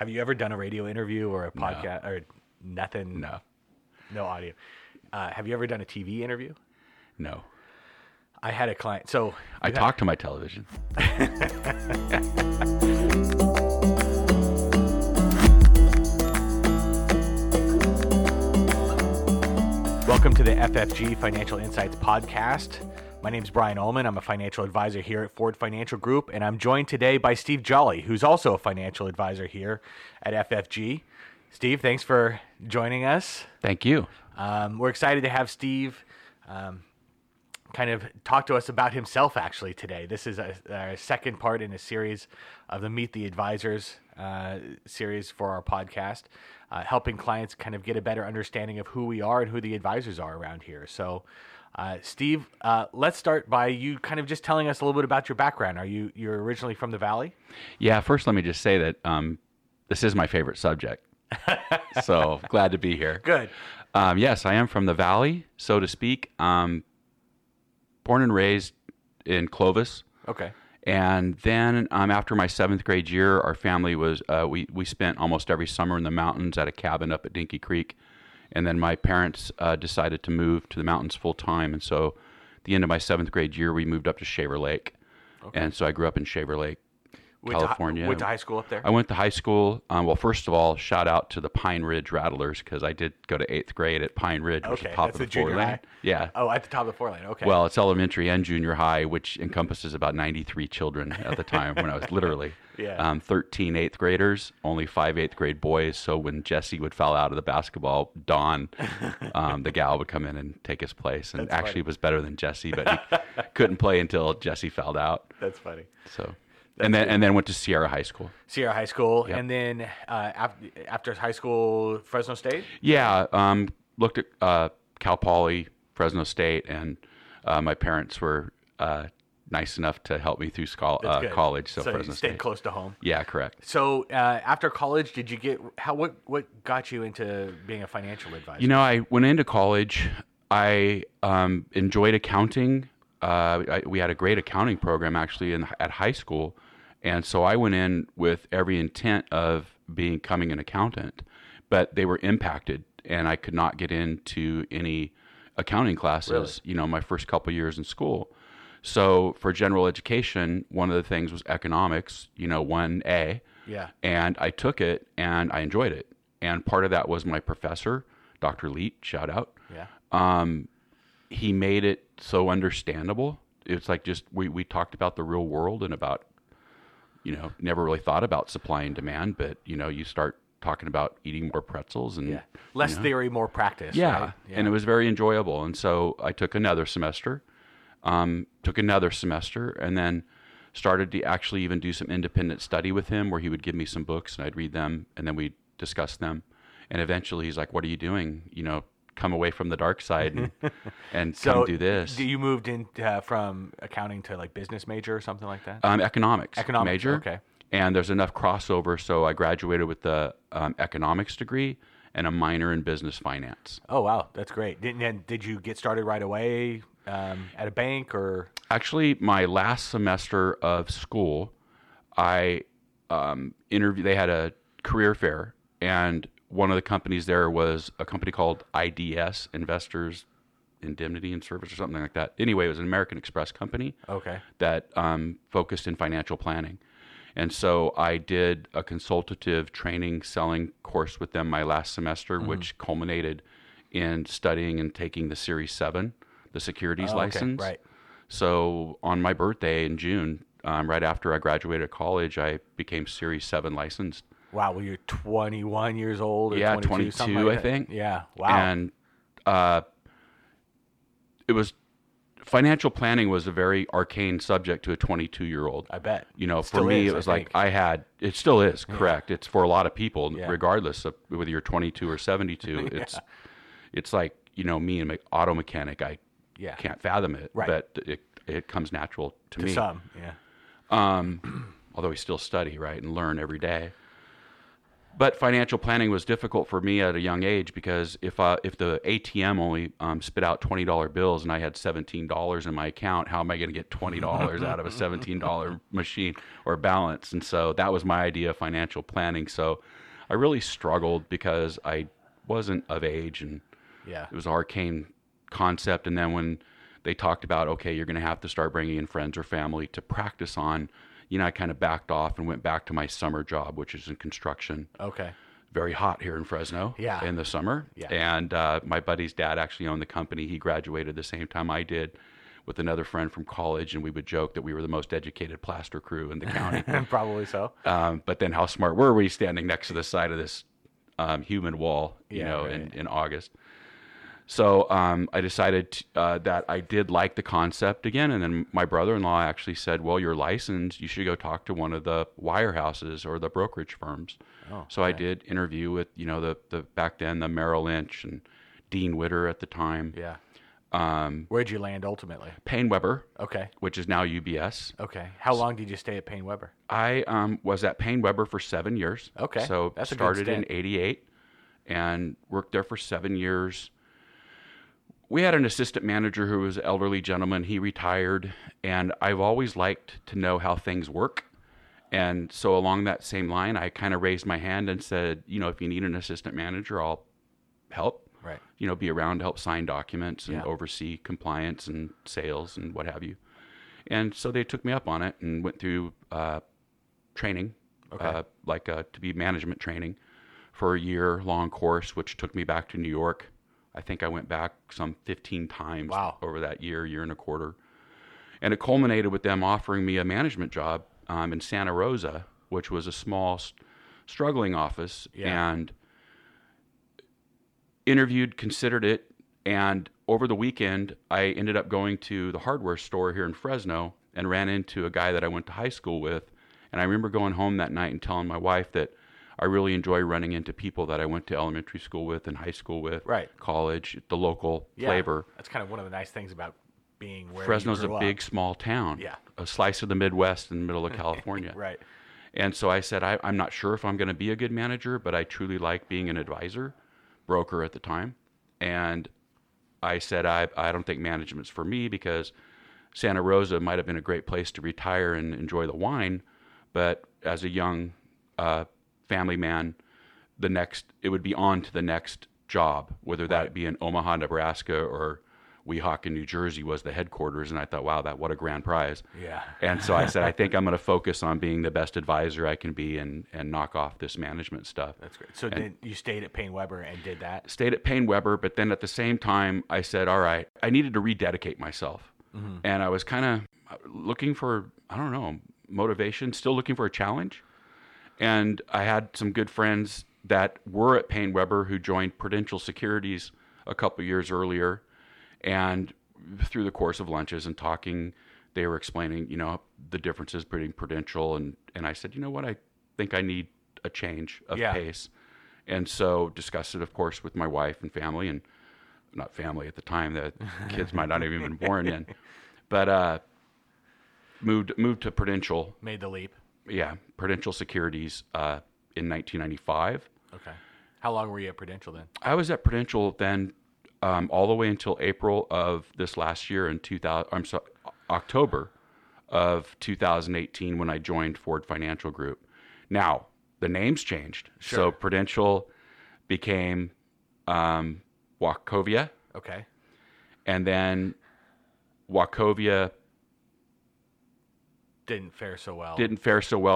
Have you ever done a radio interview or a podcast or nothing? No. No audio. Have you ever done a TV interview? No. I had a client. So I talk to my television. Welcome to the FFG Financial Insights podcast. My name is Brian Ullman. I'm a financial advisor here at Ford Financial Group, and I'm joined today by Steve Jolly, who's also a financial advisor here at FFG. Steve, thanks for joining us. Thank you. We're excited to have Steve kind of talk to us about himself, actually, today. This is our second part in a series of the Meet the Advisors series for our podcast, helping clients kind of get a better understanding of who we are and who the advisors are around here. So, Steve, let's start by you kind of just telling us a little bit about your background. You're originally from the Valley? Yeah, first let me just say that this is my favorite subject, so glad to be here. Good. Yes, I am from the Valley, so to speak. Born and raised in Clovis. Okay. And then after my seventh grade year, our family was, we spent almost every summer in the mountains at a cabin up at Dinky Creek. And then my parents decided to move to the mountains full time. And so at the end of my seventh grade year, we moved up to Shaver Lake. Okay. And so I grew up in Shaver Lake, California. Went to high school up there? I went to high school. Well, first of all, shout out to the Pine Ridge Rattlers, because I did go to eighth grade at Pine Ridge, which is top of the four lane. Yeah. Oh, at the top of the four lane. Okay. Well, it's elementary and junior high, which encompasses about 93 children at the time when I was literally 13 eighth graders, only 5 eighth grade boys. So when Jesse would foul out of the basketball, Don, the gal would come in and take his place. And That's funny. Was better than Jesse, but he couldn't play until Jesse fouled out. That's funny. So. And then went to Sierra High School. Sierra High School. Yep. And then after high school, Fresno State? Yeah. Looked at Cal Poly, Fresno State, and my parents were nice enough to help me through college. So Fresno State. Stayed close to home. Yeah, correct. So after college, did you get what got you into being a financial advisor? You know, I went into college. I enjoyed accounting. We had a great accounting program, actually, at high school. And so I went in with every intent of becoming an accountant, but they were impacted, and I could not get into any accounting classes, Really? You know, my first couple of years in school. So for general education, one of the things was economics, you know, 1A. Yeah. And I took it, and I enjoyed it. And part of that was my professor, Dr. Leet, shout out. Yeah. He made it so understandable. It's like just, we talked about the real world and about, you know, never really thought about supply and demand, but, you know, you start talking about eating more pretzels and less theory, more practice. Yeah. Right? Yeah. And it was very enjoyable. And so I took another semester, and then started to actually even do some independent study with him where he would give me some books and I'd read them and then we'd discuss them. And eventually he's like, what are you doing? You know, come away from the dark side and so come do this. You moved in from accounting to like business major or something like that? Economics major. Okay. And there's enough crossover. So I graduated with the economics degree and a minor in business finance. Oh, wow. That's great. Did you get started right away at a bank or? Actually, my last semester of school, I they had a career fair, and one of the companies there was a company called IDS, Investors Indemnity and Service or something like that. Anyway, it was an American Express company that focused in financial planning. And so I did a consultative training selling course with them my last semester, which culminated in studying and taking the Series 7, the securities license. Right. So on my birthday in June, right after I graduated college, I became Series 7 licensed. Wow, well, you're 21 years old or 22, something like that. Yeah, 22, I think. Yeah, wow. And it was, financial planning was a very arcane subject to a 22-year-old. I bet. You know, for me, it was like I had, it still is, correct. It's for a lot of people, regardless of whether you're 22 or 72. It's like, you know, me and my auto mechanic, I can't fathom it, but it comes natural to me. To some, although we still study, right, and learn every day. But financial planning was difficult for me at a young age, because if the ATM only spit out $20 bills and I had $17 in my account, how am I going to get $20 out of a $17 machine or balance? And so that was my idea of financial planning. So I really struggled because I wasn't of age, and it was an arcane concept. And then when they talked about, okay, you're going to have to start bringing in friends or family to practice on, you know, I kind of backed off and went back to my summer job, which is in construction. Okay. Very hot here in Fresno in the summer. Yeah. And my buddy's dad actually owned the company. He graduated the same time I did with another friend from college, and we would joke that we were the most educated plaster crew in the county. Probably so. But then how smart were we standing next to the side of this human wall, in August? So I decided that I did like the concept again. And then my brother-in-law actually said, well, you're licensed. You should go talk to one of the wirehouses or the brokerage firms. I did interview with, the back then, the Merrill Lynch and Dean Witter at the time. Yeah. Where'd you land ultimately? PaineWebber. Okay. Which is now UBS. Okay. How long did you stay at PaineWebber? I was at PaineWebber for 7 years. Okay. So I started in 88 and worked there for 7 years. We had an assistant manager who was an elderly gentleman. He retired, and I've always liked to know how things work. And so along that same line, I kind of raised my hand and said, if you need an assistant manager, I'll help, right? Be around to help sign documents and oversee compliance and sales and what have you. And so they took me up on it and went through training, to be management training for a year-long course, which took me back to New York. I think I went back some 15 times over that year and a quarter. And it culminated with them offering me a management job in Santa Rosa, which was a small, struggling office, and interviewed, considered it. And over the weekend, I ended up going to the hardware store here in Fresno and ran into a guy that I went to high school with. And I remember going home that night and telling my wife that I really enjoy running into people that I went to elementary school with and high school with, college, the local flavor. That's kind of one of the nice things about being where Fresno's a big, small town, a slice of the Midwest in the middle of California. And so I said, I'm not sure if I'm going to be a good manager, but I truly like being an advisor, broker at the time. And I said, I don't think management's for me, because Santa Rosa might have been a great place to retire and enjoy the wine, but as a young family man, it would be on to the next job, whether that be in Omaha, Nebraska, or Weehawken, New Jersey was the headquarters. And I thought, wow, what a grand prize. Yeah. And so I said, I think I'm going to focus on being the best advisor I can be and knock off this management stuff. That's great. So then you stayed at PaineWebber and did that? Stayed at PaineWebber, but then at the same time, I said, all right, I needed to rededicate myself. Mm-hmm. And I was kind of looking for, motivation, still looking for a challenge. And I had some good friends that were at PaineWebber who joined Prudential Securities a couple years earlier. And through the course of lunches and talking, they were explaining, the differences between Prudential. And I said, you know what, I think I need a change of pace. And so discussed it, of course, with my wife and family, and not family at the time, the kids might not have even been born then. But moved to Prudential. Made the leap. Yeah, Prudential Securities in 1995. Okay. How long were you at Prudential then? I was at Prudential then all the way until April of this last year in October of 2018, when I joined Ford Financial Group. Now, the name's changed. Sure. So Prudential became Wachovia. Okay. And then Wachovia didn't fare so well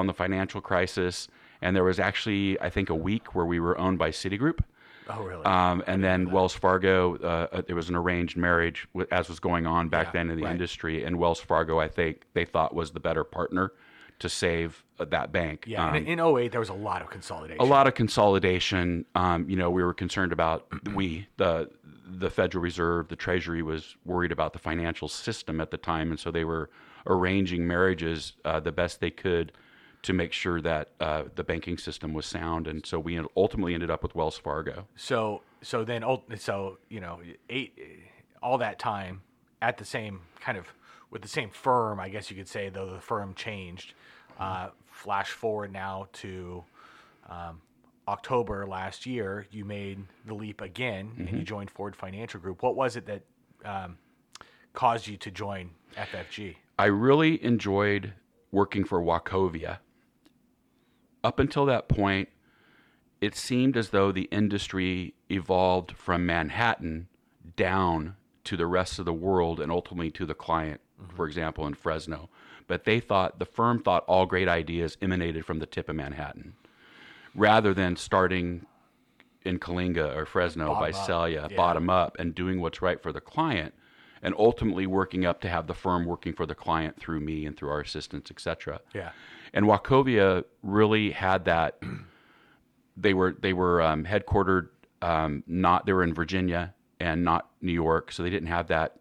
in the financial crisis, and there was actually, I think, a week where we were owned by Citigroup. Oh, really? And then Wells Fargo, there was an arranged marriage, as was going on back then in the industry, and Wells Fargo, I think, they thought was the better partner to save that bank. Yeah, and in 2008, there was a lot of consolidation. We were concerned about, the Federal Reserve, the Treasury was worried about the financial system at the time, and so they were arranging marriages the best they could to make sure that the banking system was sound. And so we ultimately ended up with Wells Fargo. So then, all that time at the same kind of, with the same firm, I guess you could say, though the firm changed. Flash forward now to October last year, you made the leap again, mm-hmm. and you joined Ford Financial Group. What was it that caused you to join FFG? I really enjoyed working for Wachovia. Up until that point, it seemed as though the industry evolved from Manhattan down to the rest of the world and ultimately to the client, mm-hmm. for example, in Fresno. But the firm thought all great ideas emanated from the tip of Manhattan, rather than starting in Kalinga or Fresno, bottom up, and doing what's right for the client, and ultimately working up to have the firm working for the client through me and through our assistants, et cetera. Yeah. And Wachovia really had that. They were headquartered. They were in Virginia and not New York, so they didn't have that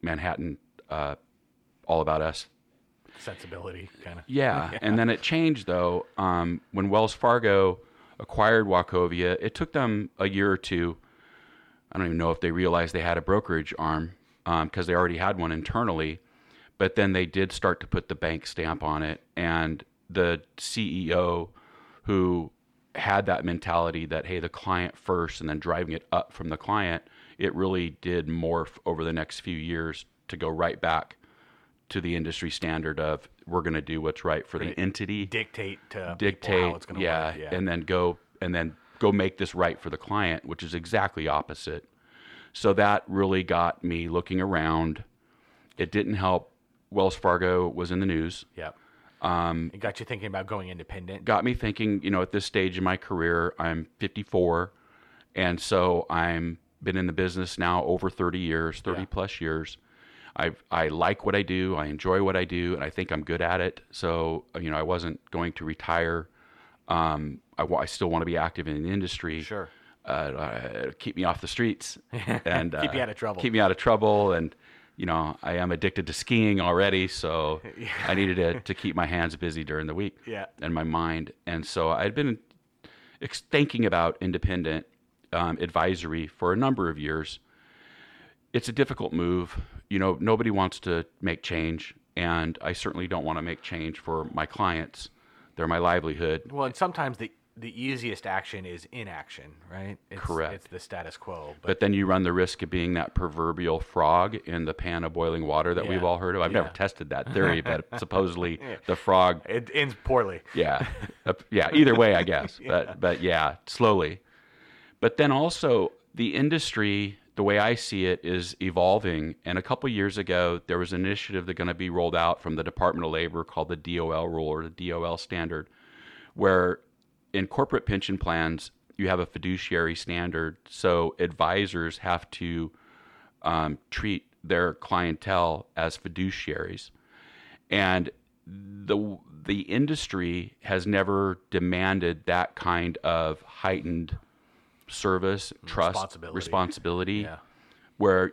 Manhattan all about us sensibility kind of. Yeah. And then it changed though. When Wells Fargo acquired Wachovia, it took them a year or two. I don't even know if they realized they had a brokerage arm because they already had one internally, but then they did start to put the bank stamp on it. And the CEO who had that mentality that, hey, the client first and then driving it up from the client, it really did morph over the next few years to go right back to the industry standard of we're going to do what's right for the entity, dictate how it's going to work. Yeah. And then go make this right for the client, which is exactly opposite. So that really got me looking around. It didn't help. Wells Fargo was in the news. Yep. It got you thinking about going independent. Got me thinking, at this stage in my career, I'm 54. And so I'm been in the business now over 30 plus years. I like what I do. I enjoy what I do, and I think I'm good at it. So, I wasn't going to retire. I still want to be active in the industry. Sure. Keep me off the streets and keep you out of trouble. And I am addicted to skiing already, so yeah. I needed to keep my hands busy during the week. Yeah. And my mind. And so I'd been thinking about independent advisory for a number of years. It's a difficult move. Nobody wants to make change, and I certainly don't want to make change for my clients. They're my livelihood. Well, and sometimes the easiest action is inaction, right? Correct. It's the status quo. But then you run the risk of being that proverbial frog in the pan of boiling water that we've all heard of. I've never tested that theory, but supposedly the frog... It ends poorly. Yeah. Yeah, either way, I guess. Yeah. But yeah, slowly. But then also, the industry... The way I see it is evolving. And a couple of years ago, there was an initiative that's going to be rolled out from the Department of Labor called the DOL rule or the DOL standard, where in corporate pension plans, you have a fiduciary standard. So advisors have to treat their clientele as fiduciaries. And the industry has never demanded that kind of heightened service, trust, responsibility where,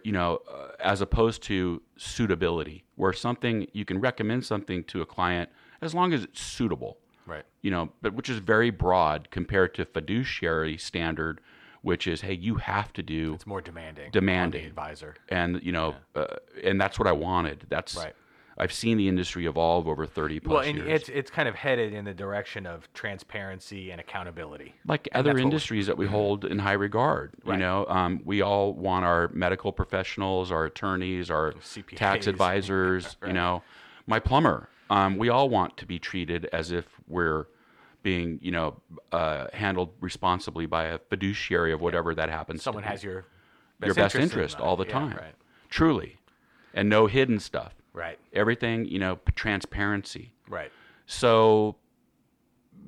as opposed to suitability, where something you can recommend something to a client as long as it's suitable, right? But which is very broad compared to fiduciary standard, which is, hey, you have to do. It's more demanding on the advisor. And, and that's what I wanted. That's right. I've seen the industry evolve over 30 plus years. Well, and it's kind of headed in the direction of transparency and accountability. Like other industries that we hold in high regard. Right. We all want our medical professionals, our attorneys, our CPAs, tax advisors, right. My plumber. We all want to be treated as if we're being, handled responsibly by a fiduciary of whatever that happens Someone to be. Has your best interest all the time. Right. Truly. And no hidden stuff. Right. Everything, transparency. Right. So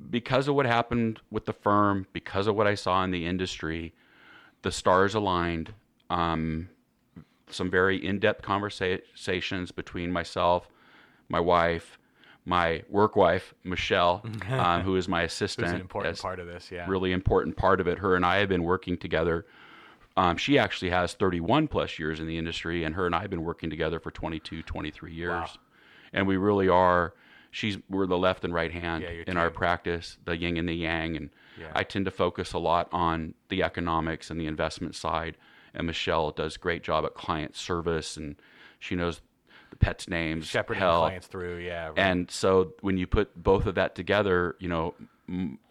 because of what happened with the firm, because of what I saw in the industry, the stars aligned. Some very in-depth conversations between myself, my wife, my work wife, Michelle, who is my assistant. Who's an important part of this, yeah. Really important part of it. Her and I have been working together. She actually has 31 plus years in the industry, and her and I have been working together for 22, 23 years. Wow. And we really are, we're the left and right hand in our practice, the yin and the yang. And I tend to focus a lot on the economics and the investment side. And Michelle does a great job at client service, and she knows the pets' names. Shepherding clients through, yeah. Right. And so when you put both of that together,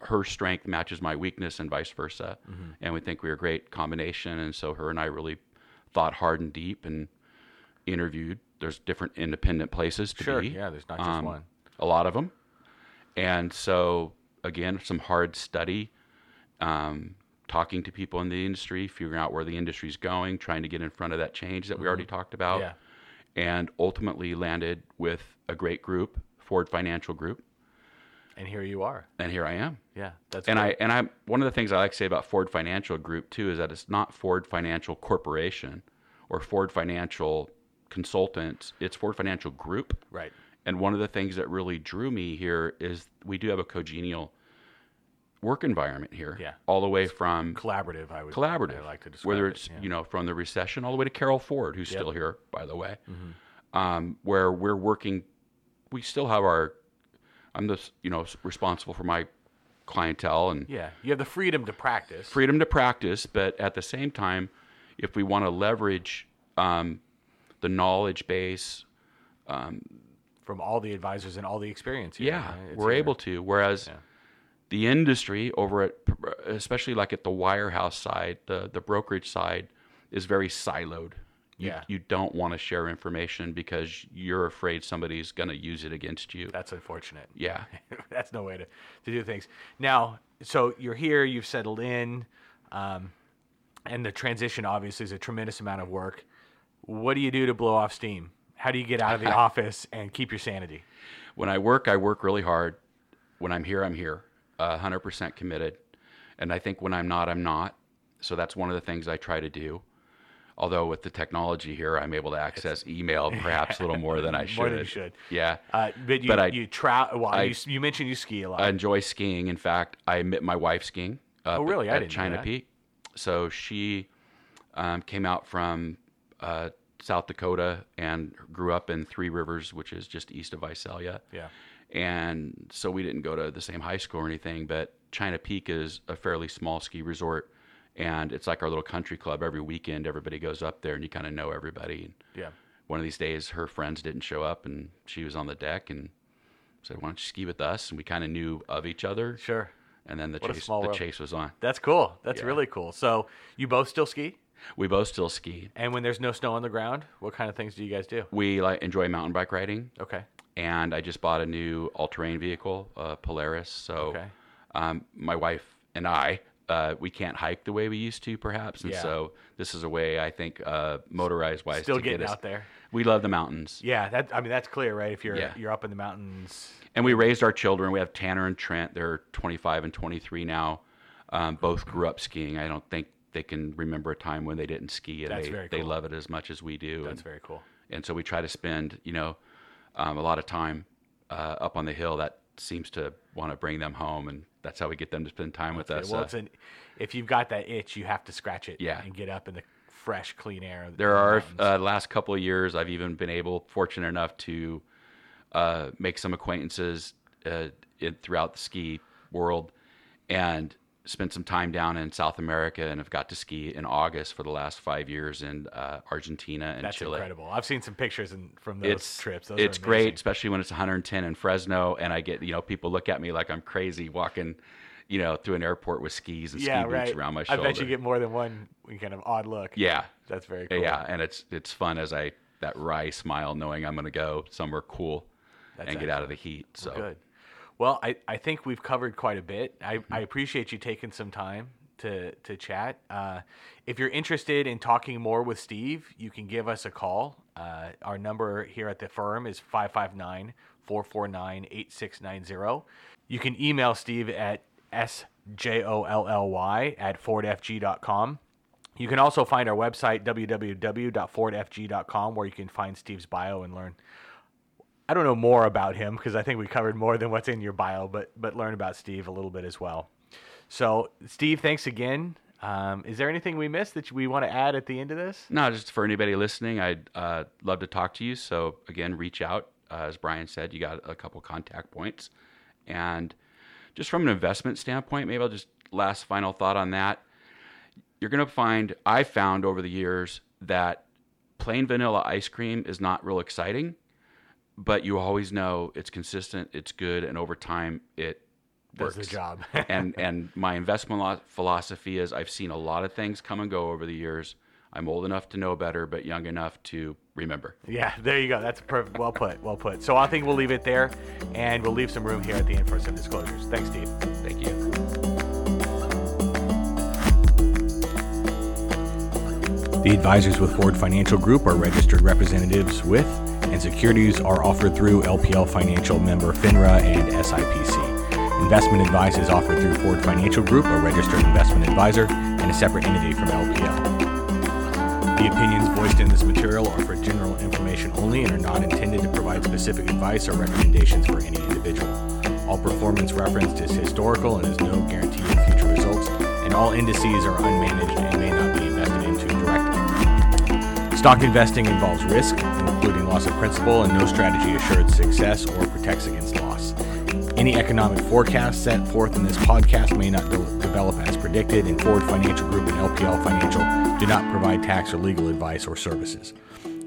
her strength matches my weakness and vice versa. Mm-hmm. And we think we were a great combination. And so her and I really thought hard and deep and interviewed. There's different independent places to be. Sure, yeah, there's not just one. A lot of them. And so, again, some hard study, talking to people in the industry, figuring out where the industry's going, trying to get in front of that change that mm-hmm. we already talked about. Yeah. And ultimately landed with a great group, Ford Financial Group. And here you are. And here I am. Yeah, that's and great. And I one of the things I like to say about Ford Financial Group too is that it's not Ford Financial Corporation or Ford Financial Consultants. It's Ford Financial Group. Right. And one of the things that really drew me here is we do have a congenial work environment here. Yeah. All the way from collaborative. I like to describe whether it's it, yeah. you know, from the recession all the way to Carol Ford, who's yep. still here, by the way, mm-hmm. Where we're working. We still have our. I'm the responsible for my clientele and yeah. You have the freedom to practice. But at the same time, if we want to leverage the knowledge base. From all the advisors and all the experience. Here, yeah, right? We're able to. Whereas yeah. the industry over at, especially like at the wirehouse side, the brokerage side is very siloed. Yeah. You don't want to share information because you're afraid somebody's going to use it against you. That's unfortunate. Yeah. That's no way to do things. Now, so you're here, you've settled in, and the transition obviously is a tremendous amount of work. What do you do to blow off steam? How do you get out of the office and keep your sanity? When I work really hard. When I'm here, 100% committed. And I think when I'm not. So that's one of the things I try to do. Although with the technology here, I'm able to access email perhaps a little more than I should. More than you should. Yeah. You mentioned you ski a lot. I enjoy skiing. In fact, I met my wife skiing at China Peak. So she came out from South Dakota and grew up in Three Rivers, which is just east of Visalia. Yeah. And so we didn't go to the same high school or anything, but China Peak is a fairly small ski resort. And it's like our little country club. Every weekend, everybody goes up there and you kind of know everybody. And yeah. One of these days, her friends didn't show up and she was on the deck and said, "Why don't you ski with us?" And we kind of knew of each other. Sure. And then the chase was on. That's cool. That's really cool. So you both still ski? We both still ski. And when there's no snow on the ground, what kind of things do you guys do? We enjoy mountain bike riding. Okay. And I just bought a new all-terrain vehicle, Polaris. So my wife and I, we can't hike the way we used to, perhaps. And so this is a way, I think, motorized-wise. Still getting out there. We love the mountains. Yeah, that's clear, right? If you're up in the mountains. And we raised our children. We have Tanner and Trent. They're 25 and 23 now. Both grew up skiing. I don't think they can remember a time when they didn't ski, and they love it as much as we do. That's very cool. And so we try to spend, a lot of time up on the hill. That seems to want to bring them home, and that's how we get them to spend time with us. Well, if you've got that itch, you have to scratch it and get up in the fresh, clean air. There are last couple of years, I've even been fortunate enough to make some acquaintances throughout the ski world, and spent some time down in South America and have got to ski in August for the last 5 years in Argentina and Chile. That's incredible. I've seen some pictures from those trips. It's great, especially when it's 110 in Fresno. And I get, people look at me like I'm crazy walking, through an airport with skis and ski boots around my shoulder. I bet you get more than one kind of odd look. Yeah. That's very cool. Yeah. And it's fun as that wry smile knowing I'm going to go somewhere cool and get out of the heat. So good. Well, I think we've covered quite a bit. I appreciate you taking some time to chat. If you're interested in talking more with Steve, you can give us a call. Our number here at the firm is 559-449-8690. You can email Steve at sjolly@fordfg.com. You can also find our website, www.fordfg.com, where you can find Steve's bio and learn I don't know more about him because I think we covered more than what's in your bio, but learn about Steve a little bit as well. So, Steve, thanks again. Is there anything we missed that we want to add at the end of this? No, just for anybody listening, I'd love to talk to you. So, again, reach out. As Brian said, you got a couple contact points. And just from an investment standpoint, maybe I'll just last final thought on that. You're going to I found over the years that plain vanilla ice cream is not real exciting. But you always know it's consistent, it's good, and over time it works. Does the job. And my investment philosophy is I've seen a lot of things come and go over the years. I'm old enough to know better, but young enough to remember. Yeah, there you go. That's perfect. Well put. Well put. So I think we'll leave it there, and we'll leave some room here at the end for some disclosures. Thanks, Steve. Thank you. The advisors with Ford Financial Group are registered representatives with, and securities are offered through LPL Financial, member FINRA and SIPC. Investment advice is offered through Ford Financial Group, a registered investment advisor, and a separate entity from LPL. The opinions voiced in this material are for general information only and are not intended to provide specific advice or recommendations for any individual. All performance referenced is historical and is no guarantee of future results, and all indices are unmanaged and may not be invested into directly. Stock investing involves risk, including loss of principal, and no strategy assures success or protects against loss. Any economic forecast set forth in this podcast may not develop as predicted, and Ford Financial Group and LPL Financial do not provide tax or legal advice or services.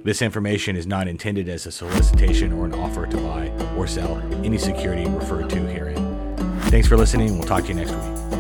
This information is not intended as a solicitation or an offer to buy or sell any security referred to herein. Thanks for listening, and we'll talk to you next week.